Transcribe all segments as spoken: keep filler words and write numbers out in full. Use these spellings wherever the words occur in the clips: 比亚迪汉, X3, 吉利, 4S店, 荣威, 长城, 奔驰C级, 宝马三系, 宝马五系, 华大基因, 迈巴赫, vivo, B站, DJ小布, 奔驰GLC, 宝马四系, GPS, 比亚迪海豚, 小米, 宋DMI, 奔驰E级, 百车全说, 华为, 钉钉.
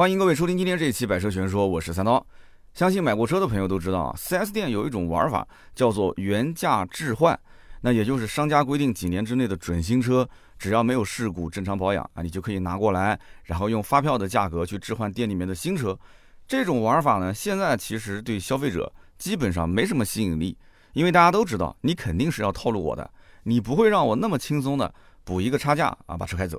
欢迎各位收听今天这一期《百车全说》，我是三刀。相信买过车的朋友都知道啊 ，四 S 店有一种玩法叫做原价置换，那也就是商家规定几年之内的准新车，只要没有事故、正常保养啊，你就可以拿过来，然后用发票的价格去置换店里面的新车。这种玩法呢，现在其实对消费者基本上没什么吸引力，因为大家都知道你肯定是要套路我的，你不会让我那么轻松的补一个差价啊把车开走。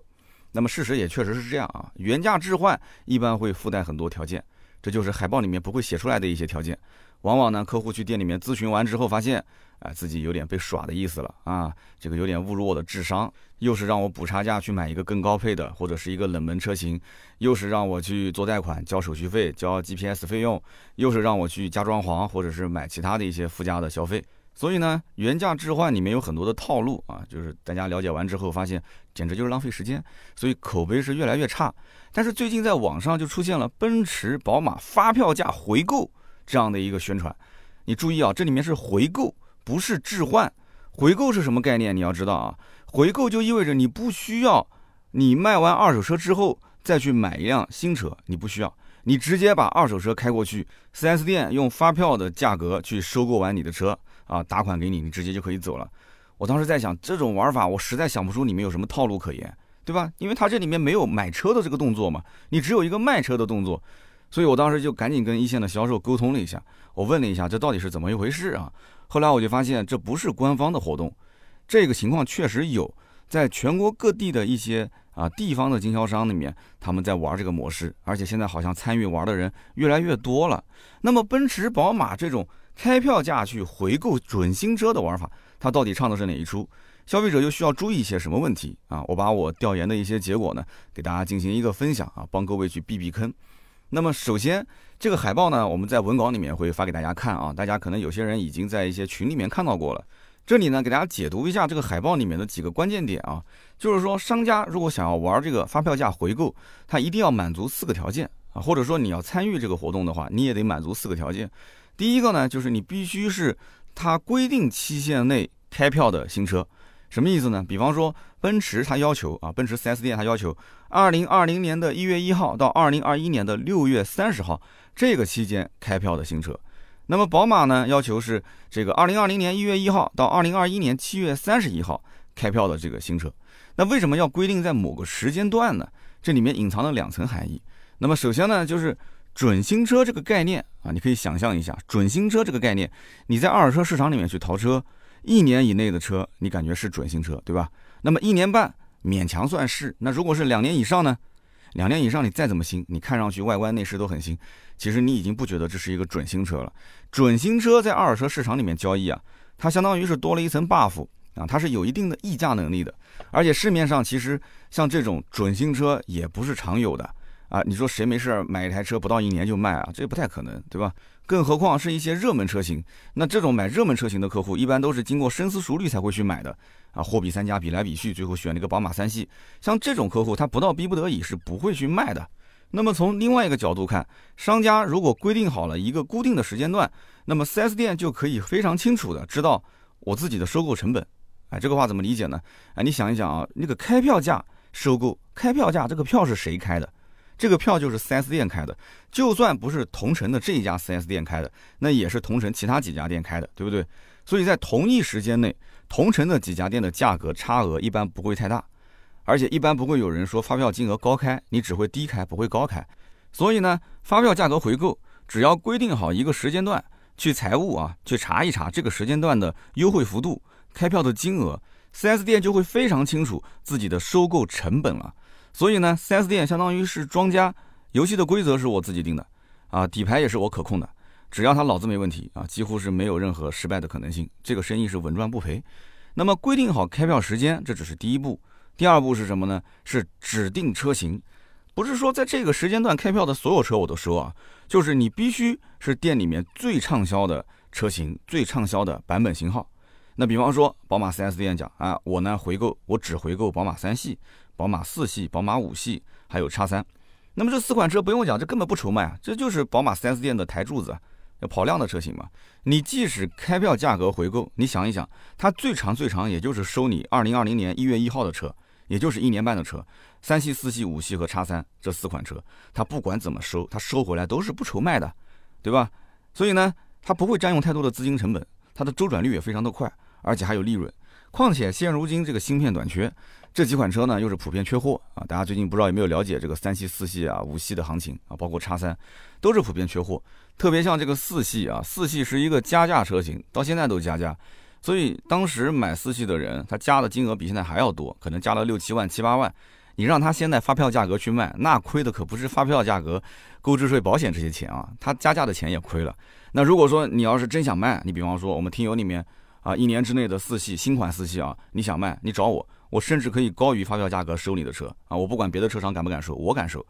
那么事实也确实是这样啊，原价置换一般会附带很多条件，这就是海报里面不会写出来的一些条件。往往呢，客户去店里面咨询完之后发现，啊、呃，自己有点被耍的意思了啊，这个有点侮辱我的智商，又是让我补差价去买一个更高配的或者是一个冷门车型，又是让我去做贷款交手续费、交 G P S 费用，又是让我去加装潢或者是买其他的一些附加的消费。所以呢，原价置换里面有很多的套路啊，就是大家了解完之后发现，简直就是浪费时间，所以口碑是越来越差。但是最近在网上就出现了奔驰、宝马发票价回购这样的一个宣传，你注意啊，这里面是回购，不是置换。回购是什么概念？你要知道啊，回购就意味着你不需要你卖完二手车之后再去买一辆新车，你不需要。你直接把二手车开过去 ，四 S 店用发票的价格去收购完你的车啊，打款给你，你直接就可以走了。我当时在想，这种玩法我实在想不出里面有什么套路可言，对吧？因为它这里面没有买车的这个动作嘛，你只有一个卖车的动作。所以我当时就赶紧跟一线的销售沟通了一下，我问了一下这到底是怎么一回事啊？后来我就发现这不是官方的活动，这个情况确实有，在全国各地的一些啊地方的经销商里面，他们在玩这个模式，而且现在好像参与玩的人越来越多了。那么奔驰、宝马这种开票价去回购准新车的玩法，它到底唱的是哪一出？消费者又需要注意一些什么问题啊？我把我调研的一些结果呢，给大家进行一个分享啊，帮各位去避避坑。那么首先，这个海报呢，我们在文稿里面会发给大家看啊，大家可能有些人已经在一些群里面看到过了。这里呢，给大家解读一下这个海报里面的几个关键点啊，就是说商家如果想要玩这个发票价回购，他一定要满足四个条件啊，或者说你要参与这个活动的话，你也得满足四个条件。第一个呢，就是你必须是他规定期限内开票的新车。什么意思呢？比方说奔驰它要求啊，奔驰 四 S 店它要求二零二零年的一月一号到二零二一年的六月三十号这个期间开票的新车。那么宝马呢，要求是这个二零二零年一月一号到二零二一年七月三十一号开票的这个新车。那为什么要规定在某个时间段呢？这里面隐藏了两层含义。那么首先呢，就是准新车这个概念啊，你可以想象一下，准新车这个概念，你在二手车市场里面去淘车，一年以内的车，你感觉是准新车，对吧？那么一年半勉强算是。那如果是两年以上呢？两年以上你再怎么新，你看上去外观内饰都很新，其实你已经不觉得这是一个准新车了。准新车在二手车市场里面交易啊，它相当于是多了一层 buff 啊，它是有一定的溢价能力的。而且市面上其实像这种准新车也不是常有的啊。你说谁没事买一台车不到一年就卖啊？这也不太可能，对吧？更何况是一些热门车型，那这种买热门车型的客户一般都是经过深思熟虑才会去买的啊，货比三家比来比去，最后选了一个宝马三系。像这种客户，他不到逼不得已是不会去卖的。那么从另外一个角度看，商家如果规定好了一个固定的时间段，那么 四 S 店就可以非常清楚的知道我自己的收购成本。哎，这个话怎么理解呢？哎，你想一想啊，那个开票价收购，开票价这个票是谁开的？这个票就是 四 S 店开的，就算不是同城的这一家 四 S 店开的，那也是同城其他几家店开的，对不对？所以在同一时间内，同城的几家店的价格差额一般不会太大，而且一般不会有人说发票金额高开，你只会低开不会高开。所以呢，发票价格回购只要规定好一个时间段，去财务啊去查一查这个时间段的优惠幅度、开票的金额， 四 S 店就会非常清楚自己的收购成本了。所以呢 ，四 S 店相当于是庄家，游戏的规则是我自己定的，啊，底牌也是我可控的，只要他老子没问题啊，几乎是没有任何失败的可能性，这个生意是稳赚不赔。那么规定好开票时间，这只是第一步，第二步是什么呢？是指定车型，不是说在这个时间段开票的所有车我都收啊，就是你必须是店里面最畅销的车型、最畅销的版本型号。那比方说宝马 四 S 店讲啊，我呢回购，我只回购宝马三系、宝马四系、宝马五系，还有 X 三， 那么这四款车不用讲，这根本不愁卖啊，这就是宝马 四 S 店的台柱子，要跑量的车型嘛。你即使开票价格回购，你想一想，它最长最长也就是收你二零二零年一月一号的车，也就是一年半的车，三系、四系、五系和 X 三 这四款车，它不管怎么收，它收回来都是不愁卖的，对吧？所以呢，它不会占用太多的资金成本，它的周转率也非常的快，而且还有利润。况且现如今这个芯片短缺，这几款车呢又是普遍缺货啊！大家最近不知道有没有了解这个三系、四系啊、五系的行情啊，包括 X 三，都是普遍缺货。特别像这个四系啊，四系是一个加价车型，到现在都加价，所以当时买四系的人，他加的金额比现在还要多，可能加了六七万、七八万。你让他现在发票价格去卖，那亏的可不是发票价格、购置税、保险这些钱啊，他加价的钱也亏了。那如果说你要是真想卖，你比方说我们听友里面。啊，一年之内的四系新款四系啊，你想卖你找我，我甚至可以高于发票价格收你的车啊！我不管别的车商敢不敢收，我敢收，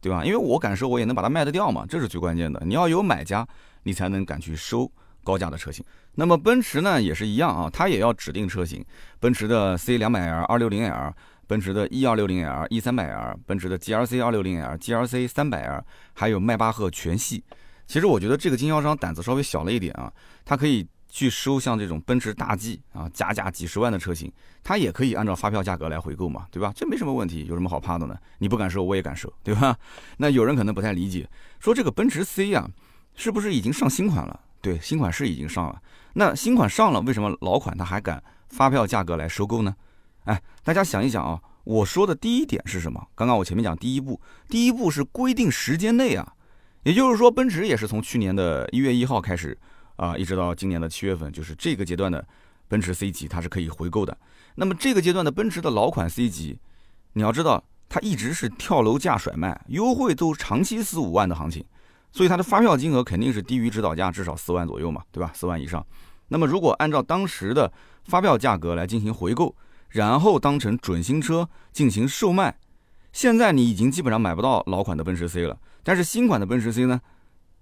对吧？因为我敢收，我也能把它卖得掉嘛，这是最关键的。你要有买家，你才能敢去收高价的车型。那么奔驰呢也是一样啊，它也要指定车型，奔驰的 C 二百 R、二百六十 R， 奔驰的 E 二百六十 R、E 三百 R， 奔驰的 G R C 二百六十 R、G R C 三百 R， 还有迈巴赫全系。其实我觉得这个经销商胆子稍微小了一点啊，它可以。去收像这种奔驰大 G 啊，加价几十万的车型，它也可以按照发票价格来回购嘛，对吧？这没什么问题，有什么好怕的呢？你不敢收，我也敢收，对吧？那有人可能不太理解，说这个奔驰 C 啊，是不是已经上新款了？对，新款是已经上了。那新款上了，为什么老款它还敢发票价格来收购呢？哎，大家想一想啊，我说的第一点是什么？刚刚我前面讲第一步，第一步是规定时间内啊，也就是说，奔驰也是从去年的一月一号开始。啊，一直到今年的七月份，就是这个阶段的奔驰 C 级，它是可以回购的。那么这个阶段的奔驰的老款 C 级，你要知道，它一直是跳楼价甩卖，优惠都长期四五万的行情，所以它的发票金额肯定是低于指导价至少四万左右嘛，对吧？四万以上。那么如果按照当时的发票价格来进行回购，然后当成准新车进行售卖，现在你已经基本上买不到老款的奔驰 C 了，但是新款的奔驰 C 呢，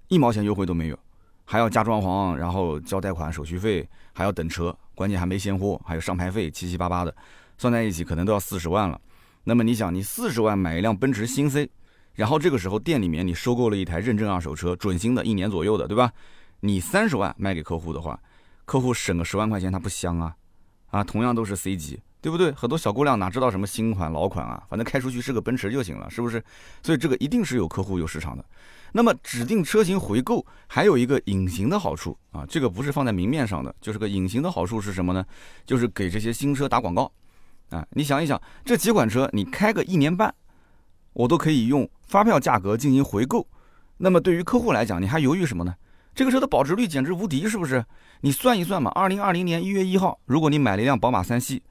一毛钱优惠都没有。还要加装潢，然后交贷款、手续费，还要等车，关键还没现货，还有上牌费，七七八八的，算在一起可能都要四十万了。那么你想，你四十万买一辆奔驰新 C， 然后这个时候店里面你收购了一台认证二手车，准新的，一年左右的，对吧？你三十万卖给客户的话，客户省个十万块钱，他不香啊？啊，同样都是 C 级，对不对？很多小姑娘哪知道什么新款、老款啊，反正开出去是个奔驰就行了，是不是？所以这个一定是有客户、有市场的。那么指定车型回购还有一个隐形的好处啊，这个不是放在明面上的，就是个隐形的好处是什么呢？就是给这些新车打广告啊！你想一想，这几款车你开个一年半，我都可以用发票价格进行回购。那么对于客户来讲，你还犹豫什么呢？这个车的保值率简直无敌，是不是？你算一算嘛，二零二零年一月一号，如果你买了一辆宝马三系，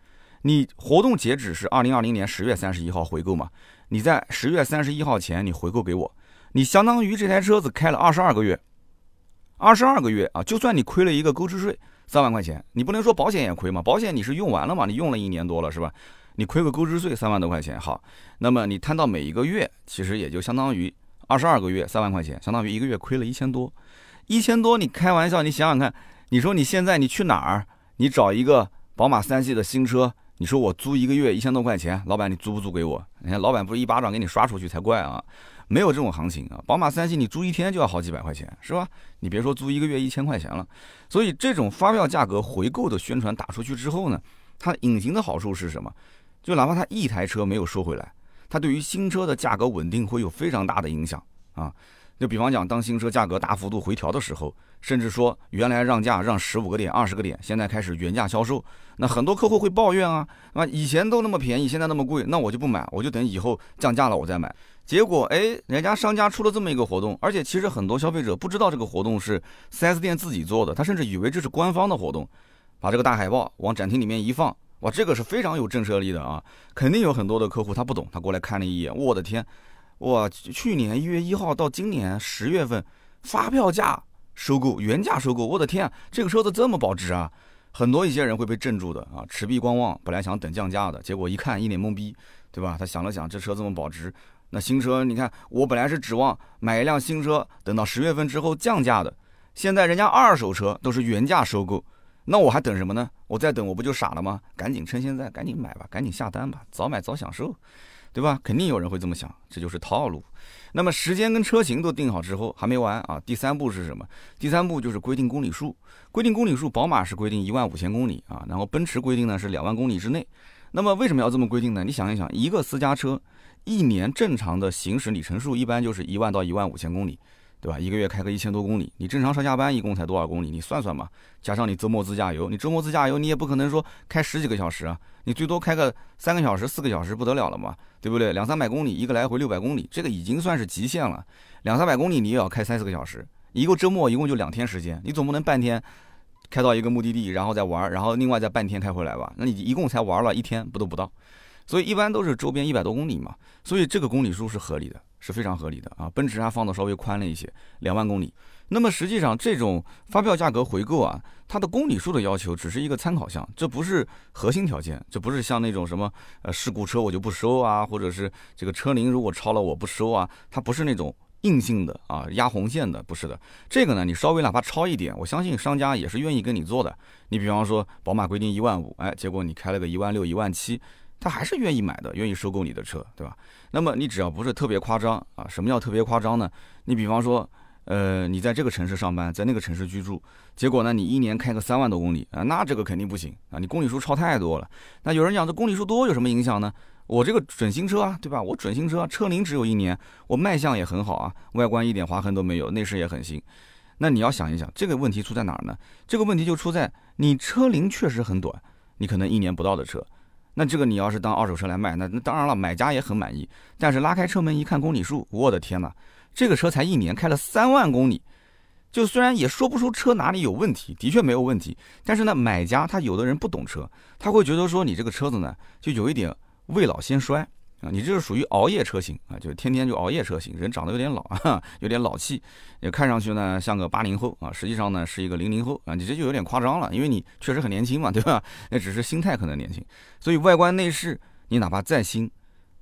你活动截止是二零二零年十月三十一号回购嘛？你在十月三十一号前你回购给我。你相当于这台车子开了二十二个月，二十二个月啊，就算你亏了一个购置税三万块钱，你不能说保险也亏嘛，保险你是用完了嘛，你用了一年多了是吧？你亏个购置税三万多块钱，好，那么你摊到每一个月，其实也就相当于二十二个月三万块钱，相当于一个月亏了一千多，一千多，你开玩笑，你想想看，你说你现在你去哪儿，你找一个宝马三系的新车。你说我租一个月一千多块钱，老板你租不租给我？你看老板不是一巴掌给你刷出去才怪啊！没有这种行情啊！宝马三系你租一天就要好几百块钱，是吧？你别说租一个月一千块钱了。所以这种发票价格回购的宣传打出去之后呢，它隐形的好处是什么？就哪怕它一台车没有收回来，它对于新车的价格稳定会有非常大的影响啊！就比方讲，当新车价格大幅度回调的时候，甚至说原来让价让十五个点、二十个点，现在开始原价销售，那很多客户会抱怨啊，啊，以前都那么便宜，现在那么贵，那我就不买，我就等以后降价了我再买。结果哎，人家商家出了这么一个活动，而且其实很多消费者不知道这个活动是 四 S 店自己做的，他甚至以为这是官方的活动，把这个大海报往展厅里面一放。哇，这个是非常有震慑力的啊！肯定有很多的客户他不懂，他过来看了一眼，我的天！哇，去年一月一号到今年十月份，发票价收购、原价收购，我的天啊，这个车子这么保值啊！很多一些人会被镇住的啊，持币观望，本来想等降价的，结果一看一脸懵逼，对吧？他想了想，这车这么保值，那新车你看，我本来是指望买一辆新车，等到十月份之后降价的，现在人家二手车都是原价收购，那我还等什么呢？我再等我不就傻了吗？赶紧趁现在，赶紧买吧，赶紧下单吧，早买早享受。对吧？肯定有人会这么想，这就是套路。那么时间跟车型都定好之后，还没完啊！第三步是什么？第三步就是规定公里数。规定公里数，宝马是规定一万五千公里啊，然后奔驰规定呢是两万公里之内。那么为什么要这么规定呢？你想一想，一个私家车一年正常的行驶里程数一般就是一万到一万五千公里，对吧？一个月开个一千多公里，你正常上下班一共才多少公里？你算算嘛，加上你周末自驾游，你周末自驾游你也不可能说开十几个小时啊，你最多开个三个小时、四个小时不得了了嘛，对不对？两三百公里一个来回六百公里，这个已经算是极限了。两三百公里你也要开三四个小时，一个周末一共就两天时间，你总不能半天开到一个目的地然后再玩，然后另外再半天开回来吧？那你一共才玩了一天不都不到。所以一般都是周边一百多公里嘛，所以这个公里数是合理的，是非常合理的啊。奔驰它放的稍微宽了一些，两万公里。那么实际上这种发票价格回购啊，它的公里数的要求只是一个参考项，这不是核心条件，这不是像那种什么呃事故车我就不收啊，或者是这个车龄如果超了我不收啊，它不是那种硬性的啊，压红线的，不是的。这个呢，你稍微哪怕超一点，我相信商家也是愿意跟你做的。你比方说宝马规定一万五，哎，结果你开了个一万六、一万七。他还是愿意买的，愿意收购你的车，对吧？那么你只要不是特别夸张啊，什么叫特别夸张呢？你比方说，呃，你在这个城市上班，在那个城市居住，结果呢，你一年开个三万多公里啊，那这个肯定不行啊，你公里数超太多了。那有人讲这公里数多有什么影响呢？我这个准新车啊，对吧？我准新车，车龄只有一年，我卖相也很好啊，外观一点划痕都没有，内饰也很新。那你要想一想，这个问题出在哪儿呢？这个问题就出在你车龄确实很短，你可能一年不到的车。那这个你要是当二手车来卖，那当然了，买家也很满意。但是拉开车门一看公里数，我的天哪，这个车才一年开了三万公里，就虽然也说不出车哪里有问题，的确没有问题。但是呢，买家他有的人不懂车，他会觉得说你这个车子呢，就有一点未老先衰啊，你这是属于熬夜车型啊，就是天天就熬夜车型，人长得有点老啊，有点老气，也看上去呢像个八零后啊，实际上呢是一个零零后啊，你这就有点夸张了，因为你确实很年轻嘛，对吧？那只是心态可能年轻，所以外观内饰你哪怕再新，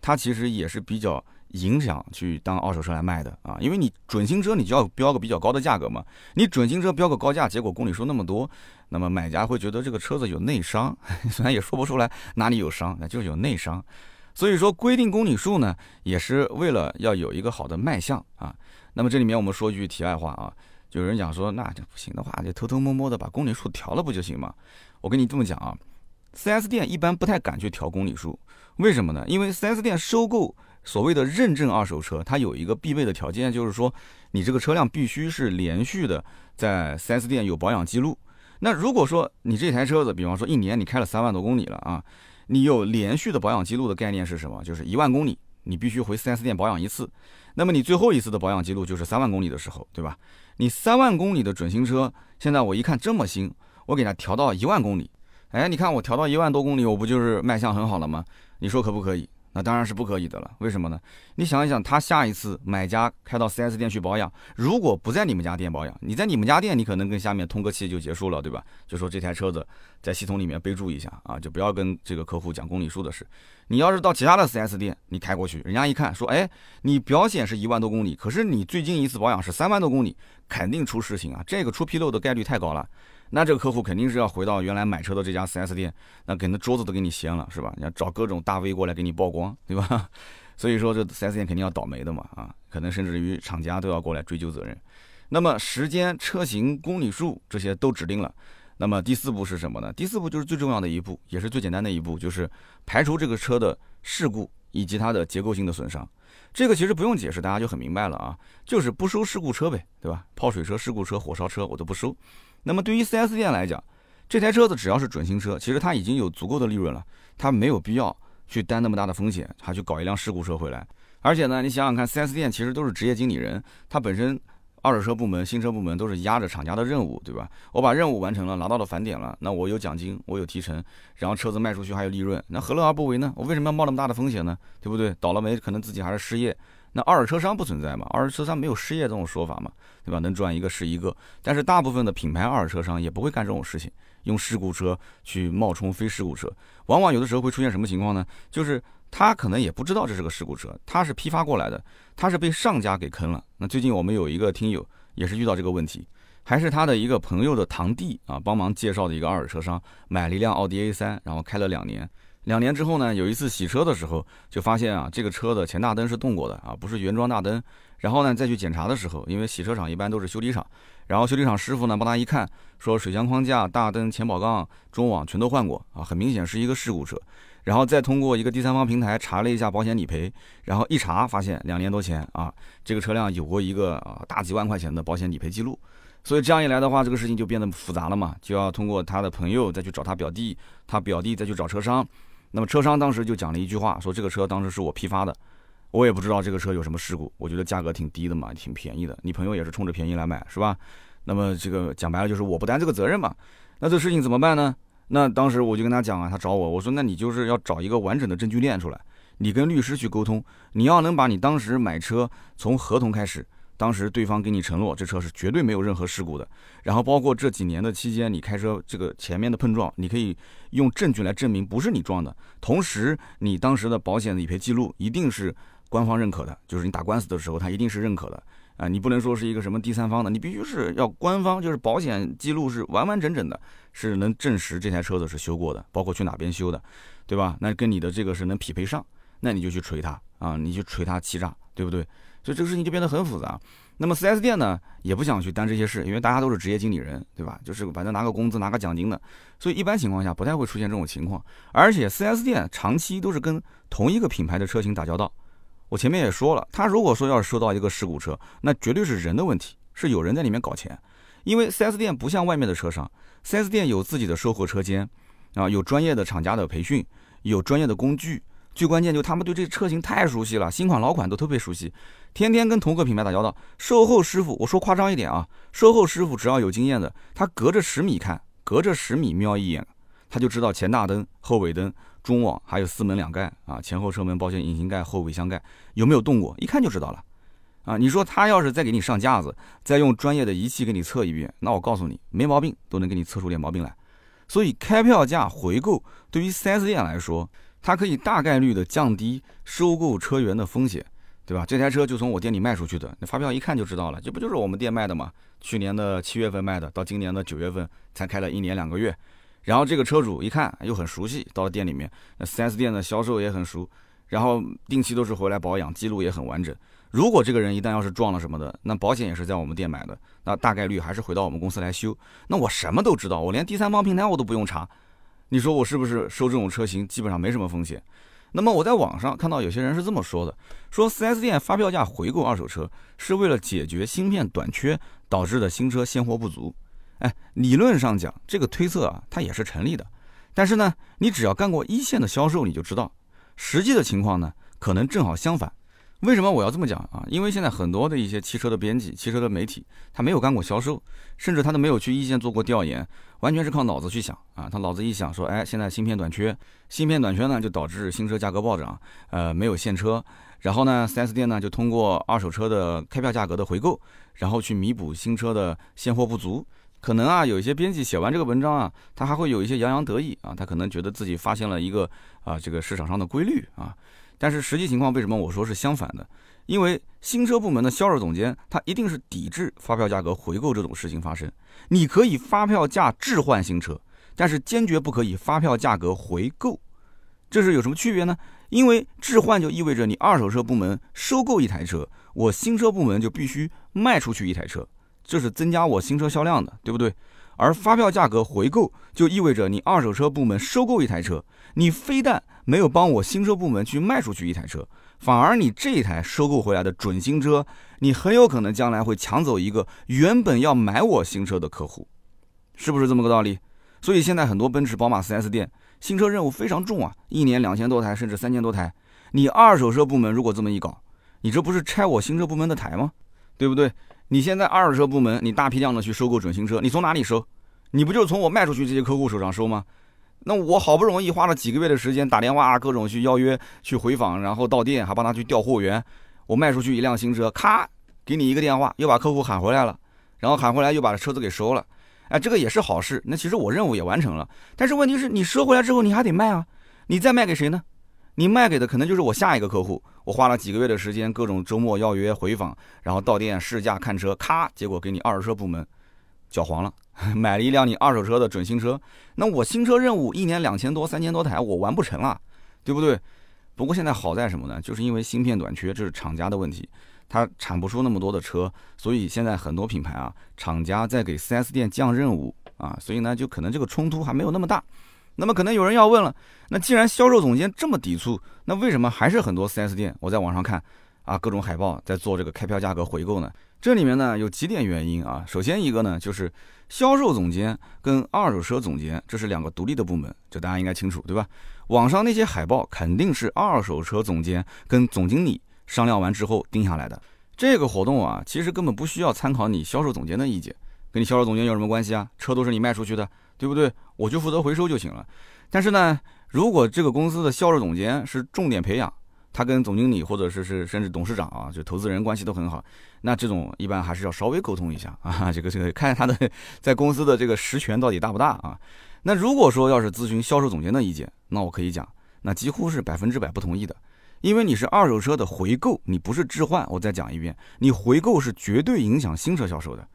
它其实也是比较影响去当二手车来卖的啊，因为你准新车你就要标个比较高的价格嘛，你准新车标个高价，结果公里数那么多，那么买家会觉得这个车子有内伤，虽然也说不出来哪里有伤，那就是有内伤。所以说规定公里数呢，也是为了要有一个好的卖相啊。那么这里面我们说句题外话啊，就有人讲说，那这不行的话，就偷偷摸摸的把公里数调了不就行吗？我跟你这么讲啊 ，四 S 店一般不太敢去调公里数，为什么呢？因为 四 S 店收购所谓的认证二手车，它有一个必备的条件，就是说你这个车辆必须是连续的在 四 S 店有保养记录。那如果说你这台车子，比方说一年你开了三万多公里了啊。你有连续的保养记录的概念是什么？就是一万公里，你必须回 四 S 店保养一次。那么你最后一次的保养记录就是三万公里的时候，对吧？你三万公里的准新车，现在我一看这么新，我给它调到一万公里，哎，你看我调到一万多公里，我不就是卖相很好了吗？你说可不可以？那当然是不可以的了。为什么呢？你想一想，他下一次买家开到 四 S 店去保养，如果不在你们家店保养，你在你们家店，你可能跟下面通个气就结束了，对吧？就说这台车子在系统里面备注一下啊，就不要跟这个客户讲公里数的事。你要是到其他的 四 S 店，你开过去，人家一看说，哎，你表显是一万多公里，可是你最近一次保养是三万多公里，肯定出事情啊，这个出纰漏的概率太高了。那这个客户肯定是要回到原来买车的这家 四 S 店，那给那桌子都给你掀了，是吧？你要找各种大 V 过来给你曝光，对吧？所以说这 四 S 店肯定要倒霉的嘛，啊，可能甚至于厂家都要过来追究责任。那么时间、车型、公里数这些都指定了。那么第四步是什么呢？第四步就是最重要的一步，也是最简单的一步，就是排除这个车的事故以及它的结构性的损伤。这个其实不用解释，大家就很明白了啊，就是不收事故车呗，对吧？泡水车、事故车、火烧车我都不收。那么对于 四 S 店来讲，这台车子只要是准新车，其实它已经有足够的利润了，它没有必要去担那么大的风险，还去搞一辆事故车回来。而且呢，你想想看 ，四 S 店其实都是职业经理人，他本身二手车部门、新车部门都是压着厂家的任务，对吧？我把任务完成了，拿到了返点了，那我有奖金，我有提成，然后车子卖出去还有利润，那何乐而不为呢？我为什么要冒那么大的风险呢？对不对？倒了霉可能自己还是失业。那二手车商不存在嘛？二手车商没有失业这种说法嘛，对吧？能赚一个是一个，但是大部分的品牌二手车商也不会干这种事情，用事故车去冒充非事故车。往往有的时候会出现什么情况呢？就是他可能也不知道这是个事故车，他是批发过来的，他是被上家给坑了。那最近我们有一个听友也是遇到这个问题，还是他的一个朋友的堂弟啊，帮忙介绍的一个二手车商，买了一辆奥迪 A 三，然后开了两年。两年之后呢，有一次洗车的时候，就发现啊，这个车的前大灯是动过的啊，不是原装大灯。然后呢再去检查的时候，因为洗车场一般都是修理厂，然后修理厂师傅呢帮他一看，说水箱框架、大灯、前保杠、中网全都换过啊，很明显是一个事故车。然后再通过一个第三方平台查了一下保险理赔，然后一查发现两年多前啊，这个车辆有过一个啊大几万块钱的保险理赔记录。所以这样一来的话，这个事情就变得复杂了嘛，就要通过他的朋友再去找他表弟，他表弟再去找车商。那么车商当时就讲了一句话，说这个车当时是我批发的，我也不知道这个车有什么事故，我觉得价格挺低的嘛，挺便宜的，你朋友也是冲着便宜来买是吧？那么这个讲白了就是我不担这个责任嘛。那这事情怎么办呢？那当时我就跟他讲啊，他找我，我说那你就是要找一个完整的证据链出来，你跟律师去沟通，你要能把你当时买车从合同开始，当时对方给你承诺这车是绝对没有任何事故的，然后包括这几年的期间你开车这个前面的碰撞，你可以用证据来证明不是你撞的，同时你当时的保险理赔记录一定是官方认可的，就是你打官司的时候它一定是认可的啊，你不能说是一个什么第三方的，你必须是要官方，就是保险记录是完完整整的，是能证实这台车子是修过的，包括去哪边修的，对吧？那跟你的这个是能匹配上，那你就去锤它啊，你去锤它欺诈，对不对？所以这个事情就变得很复杂。那么 四 S 店呢也不想去担这些事，因为大家都是职业经理人，对吧？就是反正拿个工资拿个奖金的，所以一般情况下不太会出现这种情况。而且 四 S 店长期都是跟同一个品牌的车型打交道。我前面也说了，他如果说要是收到一个事故车，那绝对是人的问题，是有人在里面搞钱。因为 四 S 店不像外面的车商， 四 S 店有自己的售后车间啊，有专业的厂家的培训，有专业的工具，最关键就是他们对这车型太熟悉了，新款老款都特别熟悉，天天跟同个品牌打交道。售后师傅，我说夸张一点啊，售后师傅只要有经验的，他隔着十米看，隔着十米瞄一眼，他就知道前大灯、后尾灯、中网还有四门两盖啊，前后车门包括引擎盖、后尾箱盖有没有动过，一看就知道了啊。你说他要是再给你上架子，再用专业的仪器给你测一遍，那我告诉你没毛病，都能给你测出点毛病来。所以开票价回购对于 四 S 店来说，它可以大概率的降低收购车源的风险，对吧？这台车就从我店里卖出去的，那发票一看就知道了，这不就是我们店卖的吗？去年的七月份卖的，到今年的九月份才开了一年两个月。然后这个车主一看又很熟悉，到了店里面，那 四 S 店的销售也很熟，然后定期都是回来保养，记录也很完整。如果这个人一旦要是撞了什么的，那保险也是在我们店买的，那大概率还是回到我们公司来修。那我什么都知道，我连第三方平台我都不用查，你说我是不是收这种车型基本上没什么风险？那么我在网上看到有些人是这么说的，说 四 S 店发票价回购二手车是为了解决芯片短缺导致的新车现货不足。哎，理论上讲，这个推测啊，它也是成立的。但是呢，你只要干过一线的销售，你就知道，实际的情况呢，可能正好相反。为什么我要这么讲啊？因为现在很多的一些汽车的编辑、汽车的媒体，他没有干过销售，甚至他都没有去一线做过调研，完全是靠脑子去想啊。他脑子一想说，哎，现在芯片短缺，芯片短缺呢，就导致新车价格暴涨，呃，没有现车。然后呢 ，四 S 店呢就通过二手车的开票价格的回购，然后去弥补新车的现货不足。可能啊，有一些编辑写完这个文章啊，他还会有一些洋洋得意啊，他可能觉得自己发现了一个啊、呃、这个市场上的规律啊。但是实际情况为什么我说是相反的？因为新车部门的销售总监他一定是抵制发票价格回购这种事情发生。你可以发票价置换新车，但是坚决不可以发票价格回购。这是有什么区别呢？因为置换就意味着你二手车部门收购一台车，我新车部门就必须卖出去一台车。这是增加我新车销量的，对不对？而发票价格回购就意味着你二手车部门收购一台车，你非但没有帮我新车部门去卖出去一台车，反而你这一台收购回来的准新车，你很有可能将来会抢走一个原本要买我新车的客户，是不是这么个道理？所以现在很多奔驰、宝马 四 S 店新车任务非常重啊，一年两千多台甚至三千多台，你二手车部门如果这么一搞，你这不是拆我新车部门的台吗？对不对？你现在二手车部门，你大批量的去收购准新车，你从哪里收？你不就是从我卖出去这些客户手上收吗？那我好不容易花了几个月的时间打电话，各种去邀约、去回访，然后到店还帮他去调货源。我卖出去一辆新车，咔，给你一个电话，又把客户喊回来了，然后喊回来又把车子给收了。哎，这个也是好事。那其实我任务也完成了，但是问题是，你收回来之后你还得卖啊，你再卖给谁呢？你卖给的可能就是我下一个客户，我花了几个月的时间，各种周末邀约回访，然后到店试驾看车，咔，结果给你二手车部门搅黄了，买了一辆你二手车的准新车，那我新车任务一年两千多、三千多台我完不成了，对不对？不过现在好在什么呢？就是因为芯片短缺，这是厂家的问题，它产不出那么多的车，所以现在很多品牌啊，厂家在给 四 S 店降任务啊，所以呢，就可能这个冲突还没有那么大。那么可能有人要问了，那既然销售总监这么抵触，那为什么还是很多 四 S 店？我在网上看啊，各种海报在做这个开票价格回购呢。这里面呢有几点原因啊，首先一个呢就是销售总监跟二手车总监这是两个独立的部门，这大家应该清楚对吧？网上那些海报肯定是二手车总监跟总经理商量完之后定下来的。这个活动啊，其实根本不需要参考你销售总监的意见，跟你销售总监有什么关系啊？车都是你卖出去的，对不对？我就负责回收就行了。但是呢，如果这个公司的销售总监是重点培养，他跟总经理或者是是甚至董事长啊，就投资人关系都很好，那这种一般还是要稍微沟通一下啊，这个这个看他的在公司的这个实权到底大不大啊。那如果说要是咨询销售总监的意见，那我可以讲，那几乎是百分之百不同意的，因为你是二手车的回购，你不是置换。我再讲一遍，你回购是绝对影响新车销售的。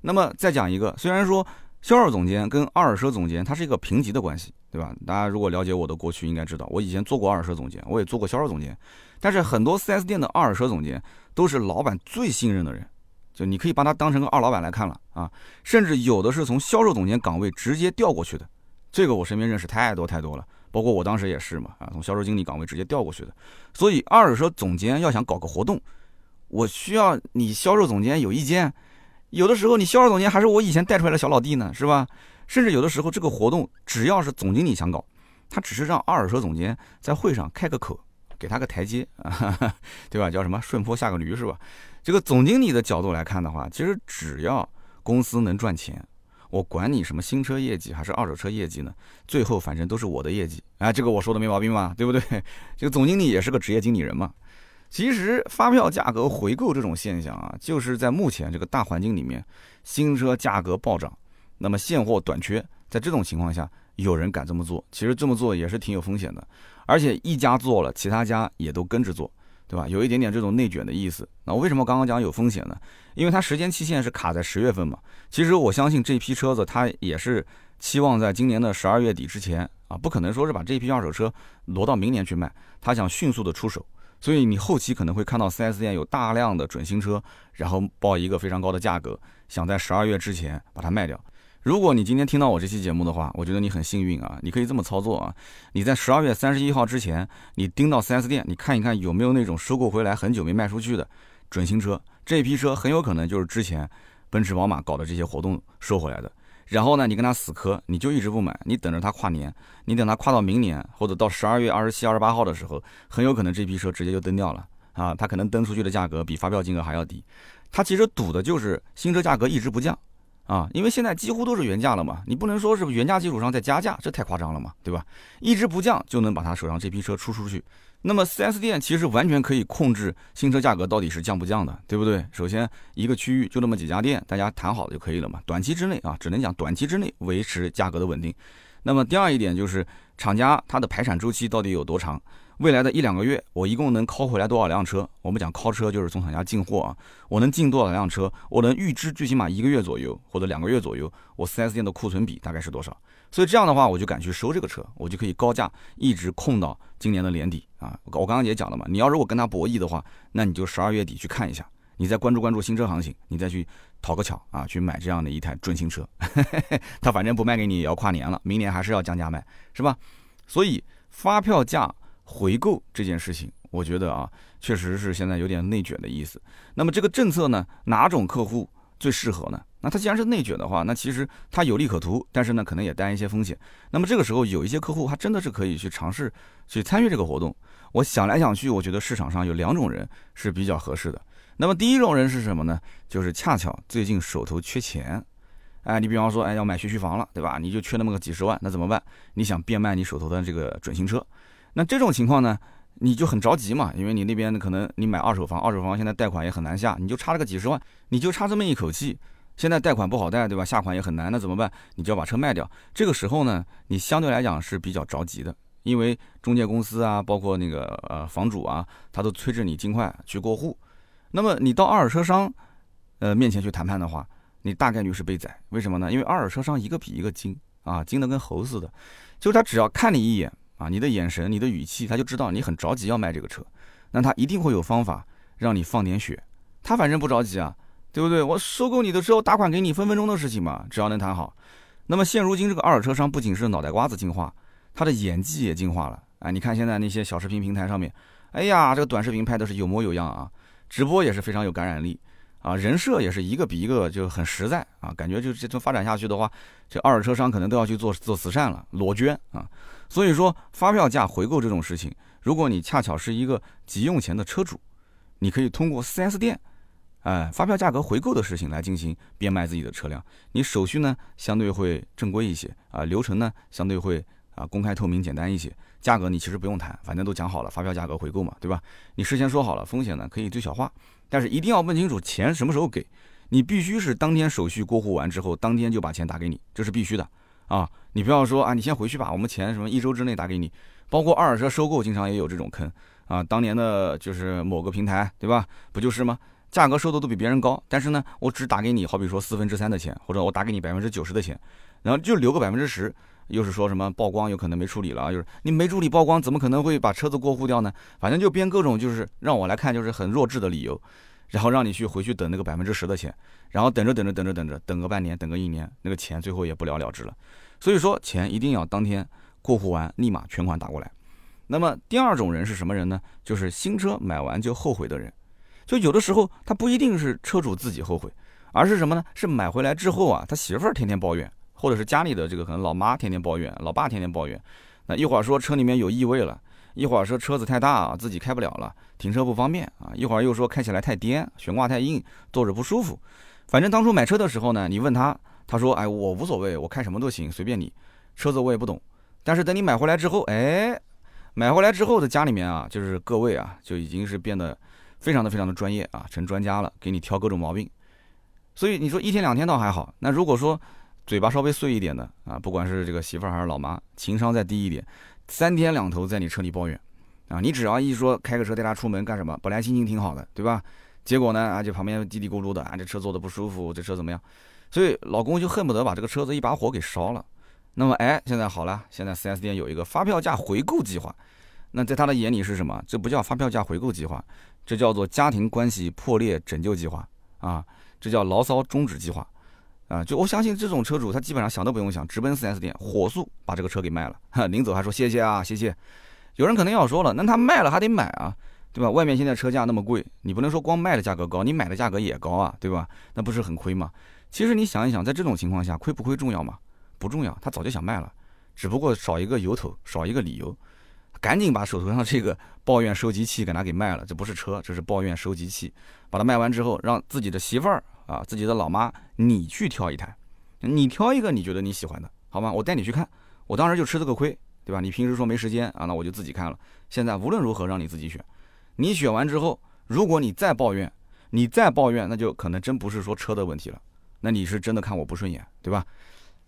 那么再讲一个，虽然说销售总监跟二手车总监它是一个平级的关系，对吧？大家如果了解我的过去应该知道，我以前做过二手车总监，我也做过销售总监，但是很多 四 S 店的二手车总监都是老板最信任的人，就你可以把他当成个二老板来看了啊，甚至有的是从销售总监岗位直接调过去的，这个我身边认识太多太多了，包括我当时也是嘛，啊，从销售经理岗位直接调过去的。所以二手车总监要想搞个活动，我需要你销售总监有意见。有的时候你销售总监还是我以前带出来的小老弟呢，是吧？甚至有的时候这个活动只要是总经理想搞，他只是让二手车总监在会上开个口，给他个台阶，对吧？叫什么顺坡下个驴，是吧？这个总经理的角度来看的话，其实只要公司能赚钱，我管你什么新车业绩还是二手车业绩呢？最后反正都是我的业绩，哎，这个我说的没毛病吧，对不对？这个总经理也是个职业经理人嘛。其实发票价格回购这种现象啊，就是在目前这个大环境里面，新车价格暴涨，那么现货短缺，在这种情况下，有人敢这么做，其实这么做也是挺有风险的，而且一家做了，其他家也都跟着做，对吧？有一点点这种内卷的意思。那我为什么刚刚讲有风险呢？因为它时间期限是卡在十月份嘛。其实我相信这批车子它也是期望在今年的十二月底之前啊，不可能说是把这批二手车挪到明年去卖，它想迅速的出手。所以你后期可能会看到 四 S 店有大量的准新车，然后报一个非常高的价格，想在十二月之前把它卖掉。如果你今天听到我这期节目的话，我觉得你很幸运啊，你可以这么操作啊，你在十二月三十一号之前，你盯到 四 S 店，你看一看有没有那种收购回来很久没卖出去的准新车，这批车很有可能就是之前奔驰宝马搞的这些活动收回来的。然后呢，你跟他死磕，你就一直不买，你等着他跨年，你等他跨到明年，或者到十二月二十七、二十八号的时候，很有可能这批车直接就登掉了啊！他可能登出去的价格比发票金额还要低。他其实赌的就是新车价格一直不降啊，因为现在几乎都是原价了嘛，你不能说是原价基础上再加价，这太夸张了嘛，对吧？一直不降就能把他手上这批车出出去。那么 四 S 店其实完全可以控制新车价格到底是降不降的，对不对？首先一个区域就那么几家店，大家谈好就可以了嘛。短期之内啊，只能讲短期之内维持价格的稳定。那么第二一点就是厂家它的排产周期到底有多长？未来的一两个月，我一共能拷回来多少辆车？我们讲拷车就是从厂家进货啊，我能进多少辆车？我能预知最起码一个月左右或者两个月左右，我 四 S 店的库存比大概是多少？所以这样的话，我就敢去收这个车，我就可以高价一直控到今年的年底啊。我刚刚也讲了嘛，你要如果跟他博弈的话，那你就十二月底去看一下，你再关注关注新车行情，你再去讨个巧啊，去买这样的一台准新车，他反正不卖给你也要跨年了，明年还是要降价卖，是吧？所以发票价回购这件事情，我觉得啊，确实是现在有点内卷的意思。那么这个政策呢，哪种客户最适合呢？那它既然是内卷的话，那其实它有利可图，但是呢，可能也带一些风险。那么这个时候，有一些客户他真的是可以去尝试去参与这个活动。我想来想去，我觉得市场上有两种人是比较合适的。那么第一种人是什么呢？就是恰巧最近手头缺钱。哎，你比方说，哎，要买学区房了，对吧？你就缺那么个几十万，那怎么办？你想变卖你手头的这个准新车。那这种情况呢，你就很着急嘛，因为你那边可能你买二手房，二手房现在贷款也很难下，你就差了个几十万，你就差这么一口气，现在贷款不好贷，对吧？下款也很难，那怎么办？你就要把车卖掉。这个时候呢，你相对来讲是比较着急的，因为中介公司啊，包括那个呃房主啊，他都催着你尽快去过户。那么你到二手车商呃面前去谈判的话，你大概率是被宰。为什么呢？因为二手车商一个比一个精啊，精的跟猴似的，就是他只要看你一眼。啊，你的眼神，你的语气，他就知道你很着急要卖这个车，那他一定会有方法让你放点血他反正不着急啊，对不对？我收购你的时候打款给你，分分钟的事情嘛，只要能谈好。那么现如今这个二手车商不仅是脑袋瓜子进化，他的演技也进化了。哎，你看现在那些小视频平台上面，哎呀，这个短视频拍的是有模有样啊，直播也是非常有感染力啊，人设也是一个比一个就很实在啊，感觉就这种发展下去的话，这二手车商可能都要去做做慈善了，裸捐啊。所以说发票价回购这种事情，如果你恰巧是一个急用钱的车主，你可以通过 四 S 店，哎，发票价格回购的事情来进行变卖自己的车辆。你手续呢相对会正规一些啊，流程呢相对会啊，公开透明简单一些，价格你其实不用谈，反正都讲好了，发票价格回购嘛，对吧？你事先说好了，风险呢可以最小化，但是一定要问清楚钱什么时候给，你必须是当天手续过户完之后，当天就把钱打给你，这是必须的啊！你不要说啊，你先回去吧，我们钱什么一周之内打给你。包括二手车收购，经常也有这种坑啊。当年的就是某个平台，对吧？不就是吗？价格收的都比别人高，但是呢，我只打给你，好比说四分之三的钱，或者我打给你百分之九十的钱，然后就留个百分之十。又是说什么曝光有可能没处理了啊？就是你没处理曝光，怎么可能会把车子过户掉呢？反正就编各种就是让我来看就是很弱智的理由，然后让你去回去等那个百分之十的钱，然后等着等着等着等着等个半年，等个一年，那个钱最后也不了了之了。所以说钱一定要当天过户完立马全款打过来。那么第二种人是什么人呢？就是新车买完就后悔的人。就有的时候他不一定是车主自己后悔，而是什么呢？是买回来之后啊，他媳妇儿天天抱怨。或者是家里的这个可能老妈天天抱怨，老爸天天抱怨，那一会儿说车里面有异味了，一会儿说车子太大啊，自己开不了了，停车不方便啊，一会儿又说开起来太颠，悬挂太硬，坐着不舒服。反正当初买车的时候呢，你问他，他说哎我无所谓，我开什么都行，随便你，车子我也不懂。但是等你买回来之后，哎，买回来之后的家里面啊，就是各位啊，就已经是变得非常的非常的专业啊，成专家了，给你挑各种毛病。所以你说一天两天倒还好，那如果说嘴巴稍微碎一点的啊，不管是这个媳妇还是老妈，情商再低一点，三天两头在你车里抱怨啊，你只要一说开个车带他出门干什么，本来心情挺好的，对吧？结果呢啊，就旁边嘀嘀咕噜的啊，这车坐的不舒服，这车怎么样？所以老公就恨不得把这个车子一把火给烧了。那么哎，现在好了，现在 四 S 店有一个发票价回购计划，那在他的眼里是什么？这不叫发票价回购计划，这叫做家庭关系破裂拯救计划啊，这叫牢骚终止计划。啊，就我相信这种车主，他基本上想都不用想，直奔 四 S 店，火速把这个车给卖了。临走还说谢谢啊，谢谢。有人可能要说了，那他卖了还得买啊，对吧？外面现在车价那么贵，你不能说光卖的价格高，你买的价格也高啊，对吧？那不是很亏吗？其实你想一想，在这种情况下，亏不亏重要吗？不重要，他早就想卖了，只不过少一个由头，少一个理由，赶紧把手头上这个抱怨收集器给他给卖了。这不是车，这是抱怨收集器。把它卖完之后，让自己的媳妇儿。啊，自己的老妈，你去挑一台，你挑一个你觉得你喜欢的，好吗？我带你去看，我当时就吃这个亏，对吧？你平时说没时间啊，那我就自己看了。现在无论如何让你自己选，你选完之后，如果你再抱怨，你再抱怨，那就可能真不是说车的问题了，那你是真的看我不顺眼，对吧？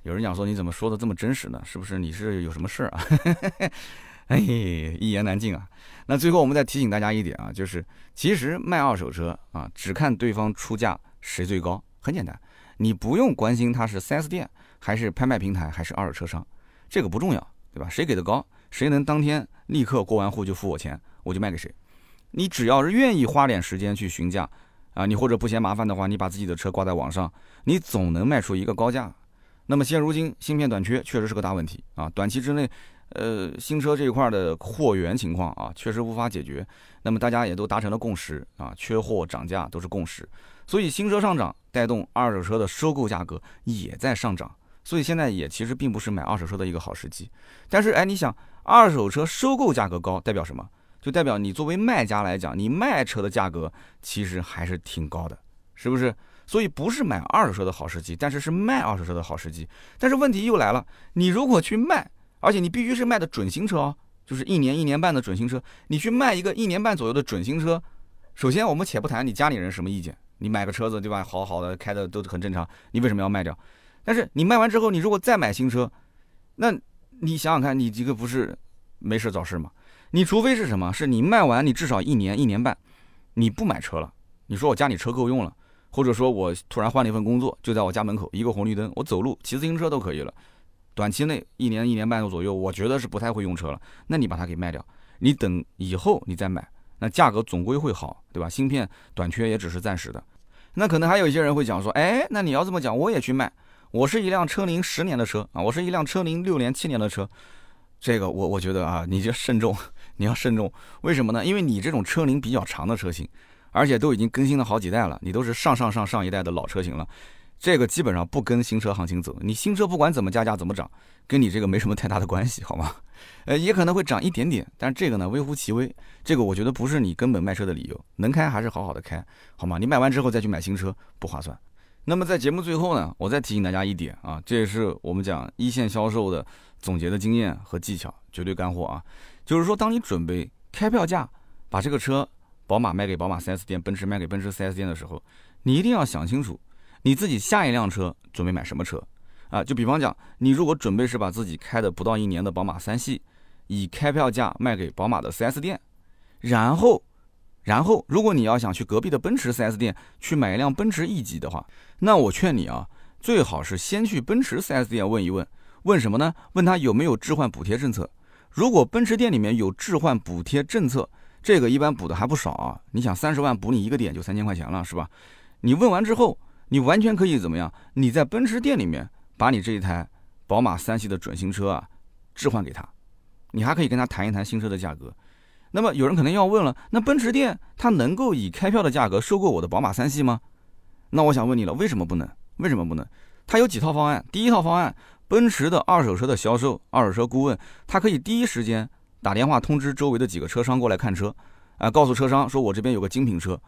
有人讲说你怎么说的这么真实呢？是不是你是有什么事儿啊？哎，一言难尽啊。那最后我们再提醒大家一点啊，就是其实卖二手车啊，只看对方出价。谁最高？很简单，你不用关心他是 四 S 店还是拍卖平台还是二手车商，这个不重要，对吧？谁给的高，谁能当天立刻过完户就付我钱，我就卖给谁。你只要是愿意花点时间去询价啊，你或者不嫌麻烦的话，你把自己的车挂在网上，你总能卖出一个高价。那么现如今芯片短缺确实是个大问题啊，短期之内，呃，新车这一块的货源情况啊，确实无法解决。那么大家也都达成了共识啊，缺货涨价都是共识。所以新车上涨带动二手车的收购价格也在上涨，所以现在也其实并不是买二手车的一个好时机。但是哎，你想二手车收购价格高代表什么？就代表你作为卖家来讲，你卖车的价格其实还是挺高的，是不是？所以不是买二手车的好时机，但是是卖二手车的好时机。但是问题又来了，你如果去卖，而且你必须是卖的准新车哦，就是一年一年半的准新车，你去卖一个一年半左右的准新车，首先我们且不谈你家里人什么意见。你买个车子对吧，好好的开的都很正常，你为什么要卖掉？但是你卖完之后，你如果再买新车，那你想想看，你这个不是没事找事吗？你除非是什么，是你卖完你至少一年一年半你不买车了，你说我家里车够用了，或者说我突然换了一份工作，就在我家门口一个红绿灯，我走路骑自行车都可以了，短期内一年一年半左右我觉得是不太会用车了，那你把它给卖掉，你等以后你再买，那价格总归会好，对吧？芯片短缺也只是暂时的。那可能还有一些人会讲说，哎，那你要这么讲，我也去卖，我是一辆车龄十年的车啊，我是一辆车龄六年、七年的车。这个我我觉得啊，你就慎重，你要慎重。为什么呢？因为你这种车龄比较长的车型，而且都已经更新了好几代了，你都是上上上上一代的老车型了，这个基本上不跟新车行情走。你新车不管怎么加价怎么涨，跟你这个没什么太大的关系，好吗？呃，也可能会涨一点点，但是这个呢微乎其微，这个我觉得不是你根本卖车的理由，能开还是好好的开，好吗？你买完之后再去买新车不划算。那么在节目最后呢，我再提醒大家一点啊，这也是我们讲一线销售的总结的经验和技巧，绝对干货啊。就是说，当你准备开票价把这个车宝马卖给宝马 四 S 店，奔驰卖给奔驰 四 S 店的时候，你一定要想清楚你自己下一辆车准备买什么车啊。就比方讲，你如果准备是把自己开的不到一年的宝马三系以开票价卖给宝马的 四 S 店，然后然后，如果你要想去隔壁的奔驰 四 S 店去买一辆奔驰 E 级的话，那我劝你啊，最好是先去奔驰 四 S 店问一问，问什么呢？问他有没有置换补贴政策。如果奔驰店里面有置换补贴政策，这个一般补的还不少啊。你想三十万补你一个点就三千块钱了，是吧？你问完之后，你完全可以怎么样？你在奔驰店里面把你这一台宝马三系的准新车啊置换给他，你还可以跟他谈一谈新车的价格。那么有人可能要问了，那奔驰店它能够以开票的价格收购我的宝马三系吗？那我想问你了，为什么不能？为什么不能？它有几套方案。第一套方案，奔驰的二手车的销售、二手车顾问，他可以第一时间打电话通知周围的几个车商过来看车，啊、呃，告诉车商说我这边有个精品车，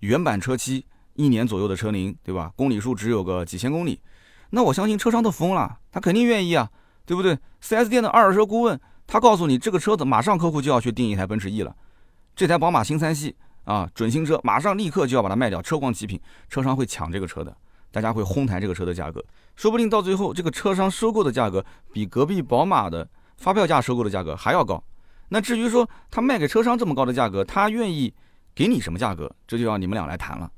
原版车漆，一年左右的车龄，对吧？公里数只有个几千公里。那我相信车商都疯了，他肯定愿意啊，对不对 ？四 S 店的二手车顾问，他告诉你这个车子马上客户就要去订一台奔驰 E 了，这台宝马新三系啊，准新车马上立刻就要把它卖掉，车况极品，车商会抢这个车的，大家会哄抬这个车的价格，说不定到最后这个车商收购的价格比隔壁宝马的发票价收购的价格还要高。那至于说他卖给车商这么高的价格，他愿意给你什么价格，这就要你们俩来谈了。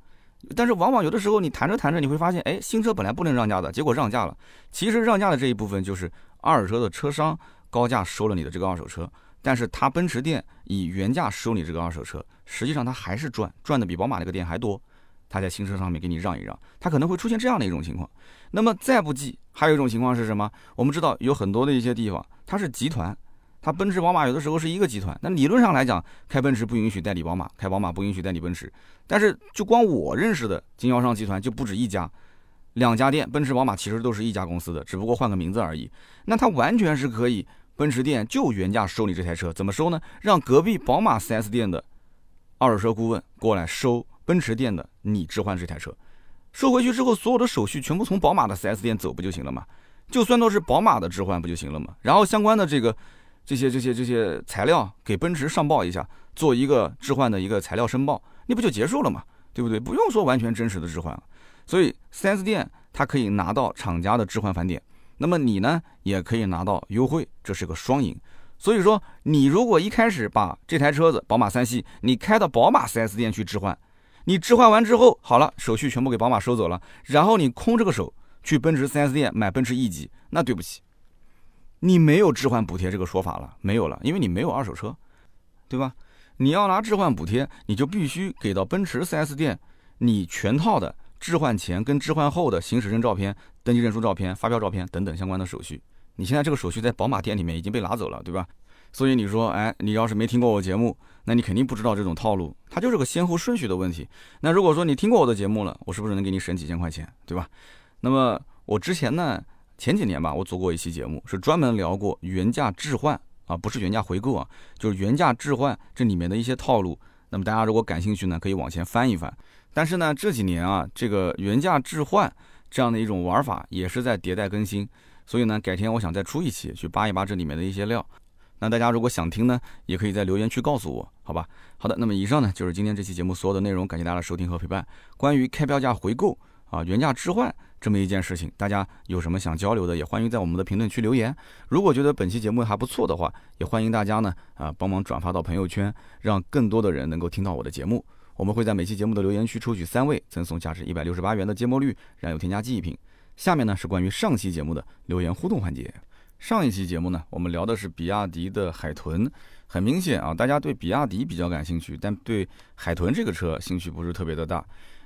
但是往往有的时候你谈着谈着你会发现，哎，新车本来不能让价的，结果让价了。其实让价的这一部分就是二手车的车商高价收了你的这个二手车，但是他奔驰店以原价收你这个二手车，实际上他还是赚，赚的比宝马那个店还多，他在新车上面给你让一让，他可能会出现这样的一种情况。那么再不济，还有一种情况是什么？我们知道有很多的一些地方，它是集团，它奔驰宝马有的时候是一个集团。那理论上来讲，开奔驰不允许代理宝马，开宝马不允许代理奔驰，但是就光我认识的经销商集团就不止一家。两家店，奔驰宝马其实都是一家公司的，只不过换个名字而已。那它完全是可以，奔驰店就原价收你这台车，怎么收呢？让隔壁宝马 四 S 店的二手车顾问过来收奔驰店的你置换这台车，收回去之后所有的手续全部从宝马的 四 S 店走不就行了吗？就算都是宝马的置换不就行了吗？然后相关的这个这些这些这些材料给奔驰上报一下，做一个置换的一个材料申报，你不就结束了吗？对不对？不用说完全真实的置换了。所以 四 S 店它可以拿到厂家的置换返点，那么你呢也可以拿到优惠，这是个双赢。所以说你如果一开始把这台车子宝马三系你开到宝马 四 S 店去置换，你置换完之后好了，手续全部给宝马收走了，然后你空着个手去奔驰 四 S 店买奔驰 E 级，那对不起，你没有置换补贴这个说法了，没有了，因为你没有二手车，对吧？你要拿置换补贴，你就必须给到奔驰 四 S 店你全套的置换前跟置换后的行驶证照片、登记证书照片、发票照片等等相关的手续。你现在这个手续在宝马店里面已经被拿走了，对吧？所以你说，哎，你要是没听过我节目，那你肯定不知道这种套路，它就是个先后顺序的问题。那如果说你听过我的节目了，我是不是能给你省几千块钱，对吧？那么我之前呢，前几年吧，我做过一期节目，是专门聊过原价置换啊，不是原价回购啊，就是原价置换这里面的一些套路。那么大家如果感兴趣呢，可以往前翻一翻。但是呢，这几年啊，这个原价置换这样的一种玩法也是在迭代更新，所以呢，改天我想再出一期去扒一扒这里面的一些料。那大家如果想听呢，也可以在留言区告诉我，好吧？好的，那么以上呢就是今天这期节目所有的内容，感谢大家的收听和陪伴。关于开标价回购啊、原价置换这么一件事情，大家有什么想交流的，也欢迎在我们的评论区留言。如果觉得本期节目还不错的话，也欢迎大家呢啊帮忙转发到朋友圈，让更多的人能够听到我的节目。我们会在每期节目的留言区抽取三位，赠送价值一百六十八元的芥末绿燃油添加剂一瓶。下面呢是关于上期节目的留言互动环节。上一期节目呢，我们聊的是比亚迪的海豚。很明显啊，大家对比亚迪比较感兴趣，但对海豚这个车兴趣不是特别的大。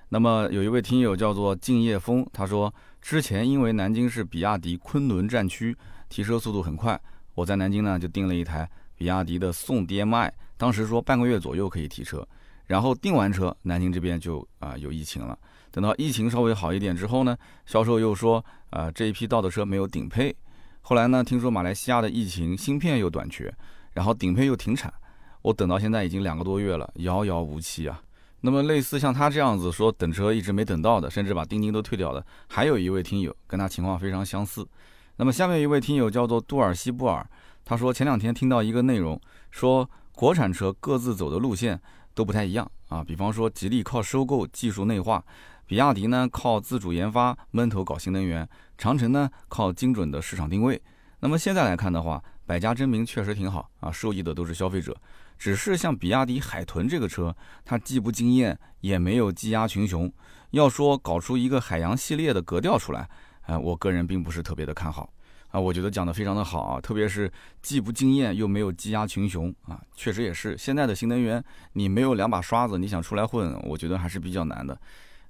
那么有一位听友叫做静夜风，他说之前因为南京是比亚迪昆仑战区，提车速度很快，我在南京呢就订了一台比亚迪的宋 D M I， 当时说半个月左右可以提车，然后订完车南京这边就啊、呃、有疫情了，等到疫情稍微好一点之后呢，销售又说啊、呃、这一批到的车没有顶配，后来呢听说马来西亚的疫情芯片又短缺，然后顶配又停产，我等到现在已经两个多月了，遥遥无期啊。那么类似像他这样子说等车一直没等到的，甚至把钉钉都退掉的，还有一位听友跟他情况非常相似。那么下面一位听友叫做杜尔西布尔，他说前两天听到一个内容，说国产车各自走的路线都不太一样啊，比方说吉利靠收购技术内化，比亚迪呢靠自主研发闷头搞新能源，长城呢靠精准的市场定位。那么现在来看的话，百家争鸣确实挺好啊，受益的都是消费者。只是像比亚迪海豚这个车，它既不惊艳，也没有技压群雄。要说搞出一个海洋系列的格调出来，呃，我个人并不是特别的看好啊。我觉得讲得非常的好啊，特别是既不惊艳又没有技压群雄啊，确实也是现在的新能源，你没有两把刷子，你想出来混，我觉得还是比较难的。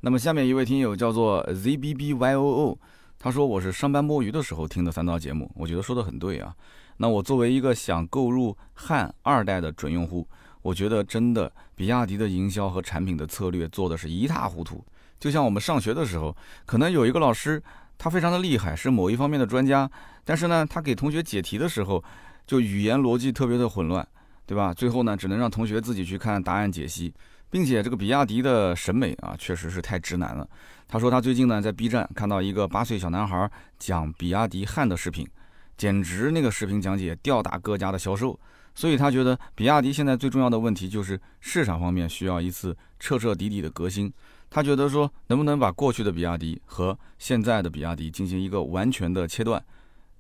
那么下面一位听友叫做 Z B B Y O O， 他说我是上班摸鱼的时候听的三道节目，我觉得说的很对啊。那我作为一个想购入汉二代的准用户，我觉得真的比亚迪的营销和产品的策略做的是一塌糊涂。就像我们上学的时候，可能有一个老师他非常的厉害，是某一方面的专家，但是呢他给同学解题的时候就语言逻辑特别的混乱，对吧？最后呢只能让同学自己去看答案解析。并且这个比亚迪的审美啊，确实是太直男了。他说他最近呢在 B 站看到一个八岁小男孩讲比亚迪汉的视频，简直那个视频讲解吊打各家的销售，所以他觉得比亚迪现在最重要的问题就是市场方面需要一次彻彻底底的革新。他觉得说能不能把过去的比亚迪和现在的比亚迪进行一个完全的切断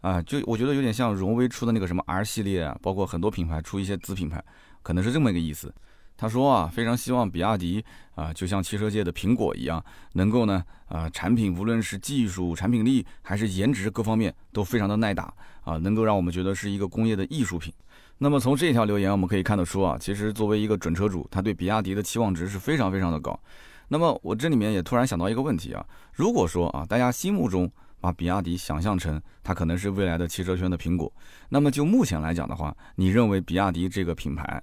啊，就我觉得有点像荣威出的那个什么 R 系列啊，包括很多品牌出一些子品牌，可能是这么一个意思。他说啊，非常希望比亚迪啊，就像汽车界的苹果一样，能够呢啊，产品无论是技术、产品力还是颜值各方面都非常的耐打啊，能够让我们觉得是一个工业的艺术品。那么从这条留言我们可以看得出啊，其实作为一个准车主，他对比亚迪的期望值是非常非常的高。那么我这里面也突然想到一个问题啊，如果说啊，大家心目中把比亚迪想象成它可能是未来的汽车圈的苹果，那么就目前来讲的话，你认为比亚迪这个品牌？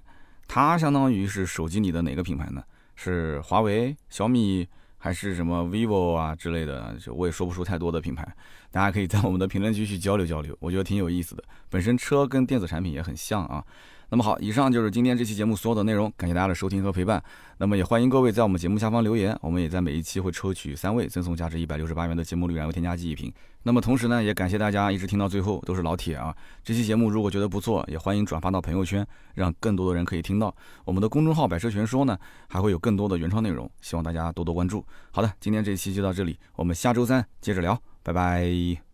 它相当于是手机里的哪个品牌呢？是华为、小米还是什么 vivo 啊之类的？就我也说不出太多的品牌，大家可以在我们的评论区去交流交流，我觉得挺有意思的。本身车跟电子产品也很像啊。那么好，以上就是今天这期节目所有的内容，感谢大家的收听和陪伴。那么也欢迎各位在我们节目下方留言，我们也在每一期会抽取三位，赠送价值一百六十八元的节目绿燃油添加剂一瓶。那么同时呢，也感谢大家一直听到最后，都是老铁啊。这期节目如果觉得不错，也欢迎转发到朋友圈，让更多的人可以听到。我们的公众号百车全说呢，还会有更多的原创内容，希望大家多多关注。好的，今天这期就到这里，我们下周三接着聊，拜拜。